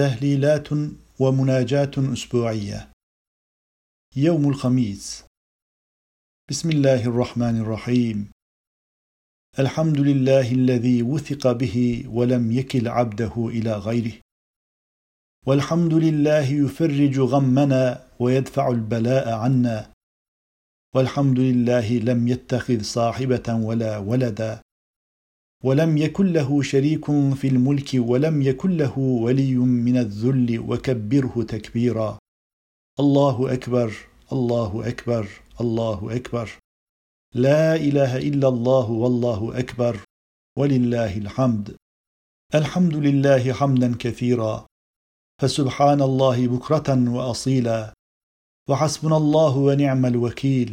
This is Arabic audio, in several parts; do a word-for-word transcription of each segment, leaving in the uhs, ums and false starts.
Tehlilatun ve münacatun usbuiyye. Yevmul Hamis. Bismillahirrahmanirrahim. Elhamdülillahillezî vuthika bihi ve lem yekil abdehu ila gayrih. Velhamdülillahi yuferricu gammena ve yedfa'ul belâe anna. Velhamdülillahi lem yettehiz sahibeten ve la veleda. وَلَمْ يَكُنْ لَهُ شَرِيكٌ فِي الْمُلْكِ وَلَمْ يَكُنْ لَهُ وَلِيٌّ مِنَ الذُّلِّ وَكَبِّرْهُ تَكْبِيرًا الله أكبر الله أكبر الله أكبر لا إله إلا الله والله أكبر ولله الحمد الحمد لله حمدا كثيرا فسبحان الله بكرة وأصيلا وحسبنا الله ونعم الوكيل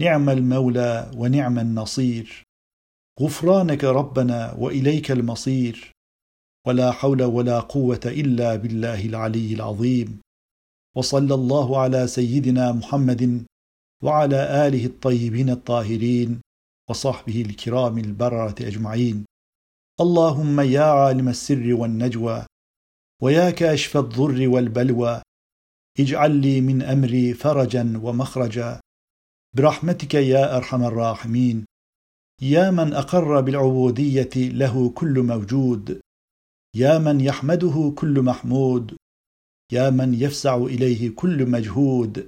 نعم المولى ونعم النصير غفرانك ربنا وإليك المصير ولا حول ولا قوة إلا بالله العلي العظيم وصلى الله على سيدنا محمد وعلى آله الطيبين الطاهرين وصحبه الكرام البررة أجمعين اللهم يا عالم السر والنجوى ويا كاشف الضر والبلوى اجعل لي من أمري فرجا ومخرجا برحمتك يا أرحم الراحمين يا من أقر بالعبودية له كل موجود يا من يحمده كل محمود يا من يفسع إليه كل مجهود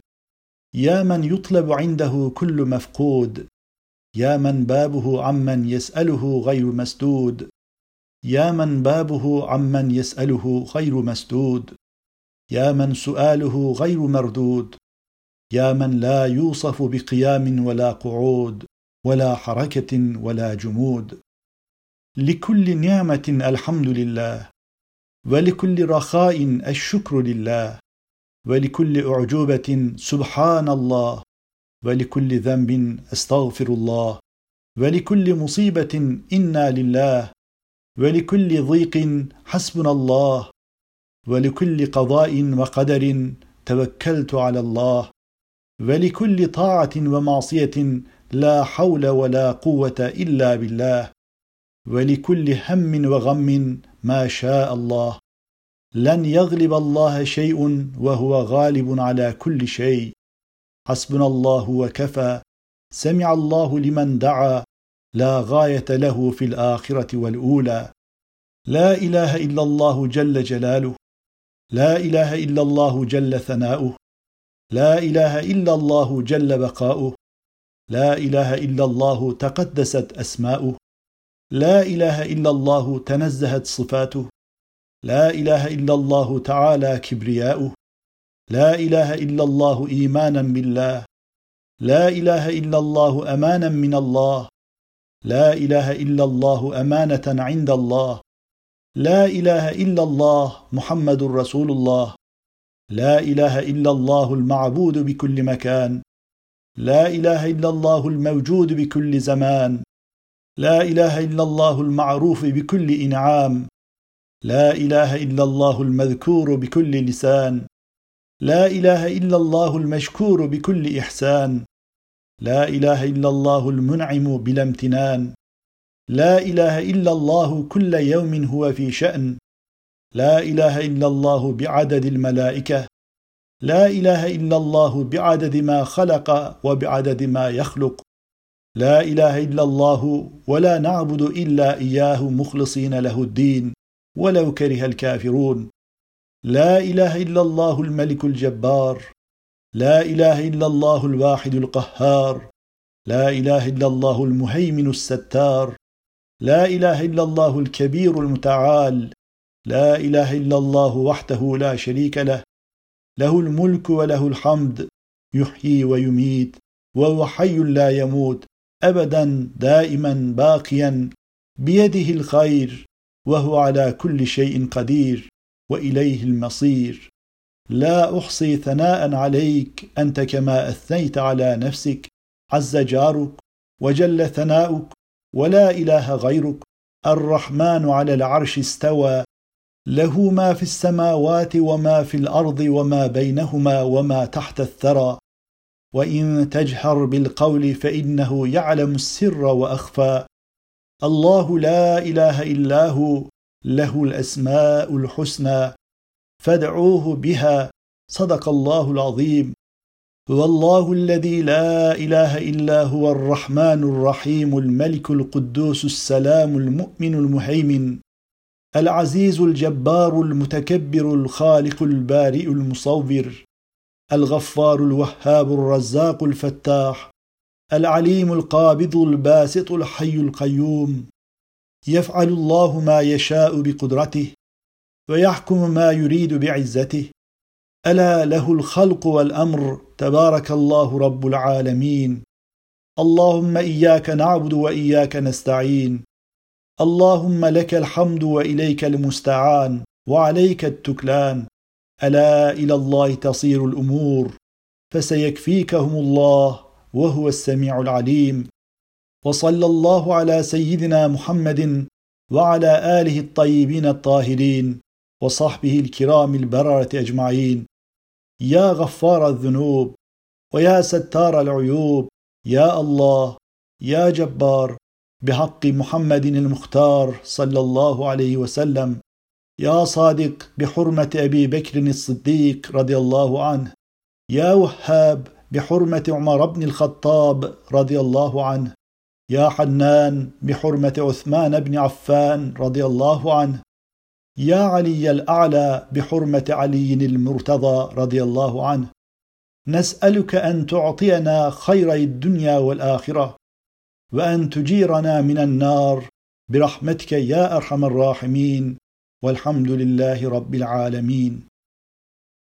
يا من يطلب عنده كل مفقود يا من بابه عمن يسأله غير مسدود يا من بابه عمن يسأله غير مسدود يا من سؤاله غير مردود يا من لا يوصف بقيام ولا قعود ولا حركة ولا جمود لكل نعمة الحمد لله ولكل رخاء الشكر لله ولكل أعجوبة سبحان الله ولكل ذنب أستغفر الله ولكل مصيبة إنا لله ولكل ضيق حسبنا الله ولكل قضاء وقدر توكلت على الله ولكل طاعة ومعصية لا حول ولا قوة إلا بالله ولكل هم وغم ما شاء الله لن يغلب الله شيء وهو غالب على كل شيء حسبنا الله وكفى سمع الله لمن دعا لا غاية له في الآخرة والأولى لا إله إلا الله جل جلاله لا إله إلا الله جل ثناؤه لا إله إلا الله جل بقاؤه لا إله إلا الله تقدست أسماؤه لا إله إلا الله تنزهت صفاته لا إله إلا الله تعالى كبرياؤه لا إله إلا الله إيمانا بالله لا إله إلا الله أمانا من الله لا إله إلا الله أمانة عند الله لا إله إلا الله محمد رسول الله لا إله إلا الله المعبود بكل مكان لا إله إلا الله الموجود بكل زمان لا إله إلا الله المعروف بكل إنعام لا إله إلا الله المذكور بكل لسان لا إله إلا الله المشكور بكل إحسان لا إله إلا الله المنعم بلا امتنان لا إله إلا الله كل يوم هو في شأن لا إله إلا الله بعدد الملائكة لا إله إلا الله بعدد ما خلق وبعدد ما يخلق لا إله إلا الله ولا نعبد إلا إياه مخلصين له الدين ولو كره الكافرون لا إله إلا الله الملك الجبار لا إله إلا الله الواحد القهار لا إله إلا الله المهيمن الستار لا إله إلا الله الكبير المتعال لا إله إلا الله وحده لا شريك له له الملك وله الحمد يحيي ويميت وهو حي لا يموت أبدا دائما باقيا بيده الخير وهو على كل شيء قدير وإليه المصير لا أحصي ثناء عليك أنت كما أثنيت على نفسك عز جارك وجل ثناؤك ولا إله غيرك الرحمن على العرش استوى له ما في السماوات وما في الأرض وما بينهما وما تحت الثرى وإن تجهر بالقول فإنه يعلم السر وأخفى الله لا إله إلا هو له الأسماء الحسنى فَدْعُوهُ بِهَا صَدَقَ اللّٰهُ الْعَظ۪يمُ وَاللّٰهُ الَّذ۪ي لَا اِلٰهَ اِلَّا هُوَ الرَّحْمَانُ الرَّح۪يمُ الْمَلِكُ الْقُدُّوسُ السَّلَامُ الْمُؤْمِنُ الْمُهَيْمِنُ الْعَز۪يزُ الْجَبَّارُ الْمُتَكَبِّرُ الْخَالِقُ الْبَارِئُ الْمُصَوِّرُ الْغَفَّارُ الْوَهَّابُ الرَّزَّاقُ الْفَتَّاحُ الْعَلِيمُ الْقَابِضُ الْبَاسِطُ الْحَيُّ الْقَيُّومُ يَفْعَلُ اللّٰهُ مَا يَشَاءُ بِقُدْرَتِهِ وَيَحْكُمُ مَا يُرِيدُ بِعِزَّتِهِ أَلَا لَهُ الْخَلْقُ وَالْأَمْرُ تَبَارَكَ اللّٰهُ رَبُّ الْعَالَمِينَ اللّٰهُمَّ إِيَّاكَ نَعْبُدُ وَإِيَّاكَ نَسْتَعِينُ اللّٰهُمَّ لَكَ الْحَمْدُ وَإِلَيْكَ الْمُسْتَعَانُ وَعَلَيْكَ التُّكْلَانُ أَلَا إِلَى اللّٰهِ تَصِيرُ الْأُمُورُ فَسَيَكْفِيكَهُمُ اللّٰهُ وَهُوَ السَّمِيعُ الْعَلِيمُ وَصَلَّى اللّٰهُ عَلَى سَيِّدِنَا مُحَمَّدٍ وَعَلَى آلِهِ الطَّيِّبِينَ الطَّاهِرِينَ وَصَحْبِهِ الْكِرَامِ الْبَرَرَةِ أَجْمَعِينَ يا غفار الذنوب ويا ستار العيوب يا الله يا جبار بحق محمد المختار صلى الله عليه وسلم يا صادق بحرمة أبي بكر الصديق رضي الله عنه يا وهاب بحرمة عمر بن الخطاب رضي الله عنه يا حنان بحرمة عثمان بن عفان رضي الله عنه يا علي الأعلى بحرمة علي المرتضى رضي الله عنه نسألك أن تعطينا خيري الدنيا والآخرة وأن تجيرنا من النار برحمتك يا أرحم الراحمين والحمد لله رب العالمين.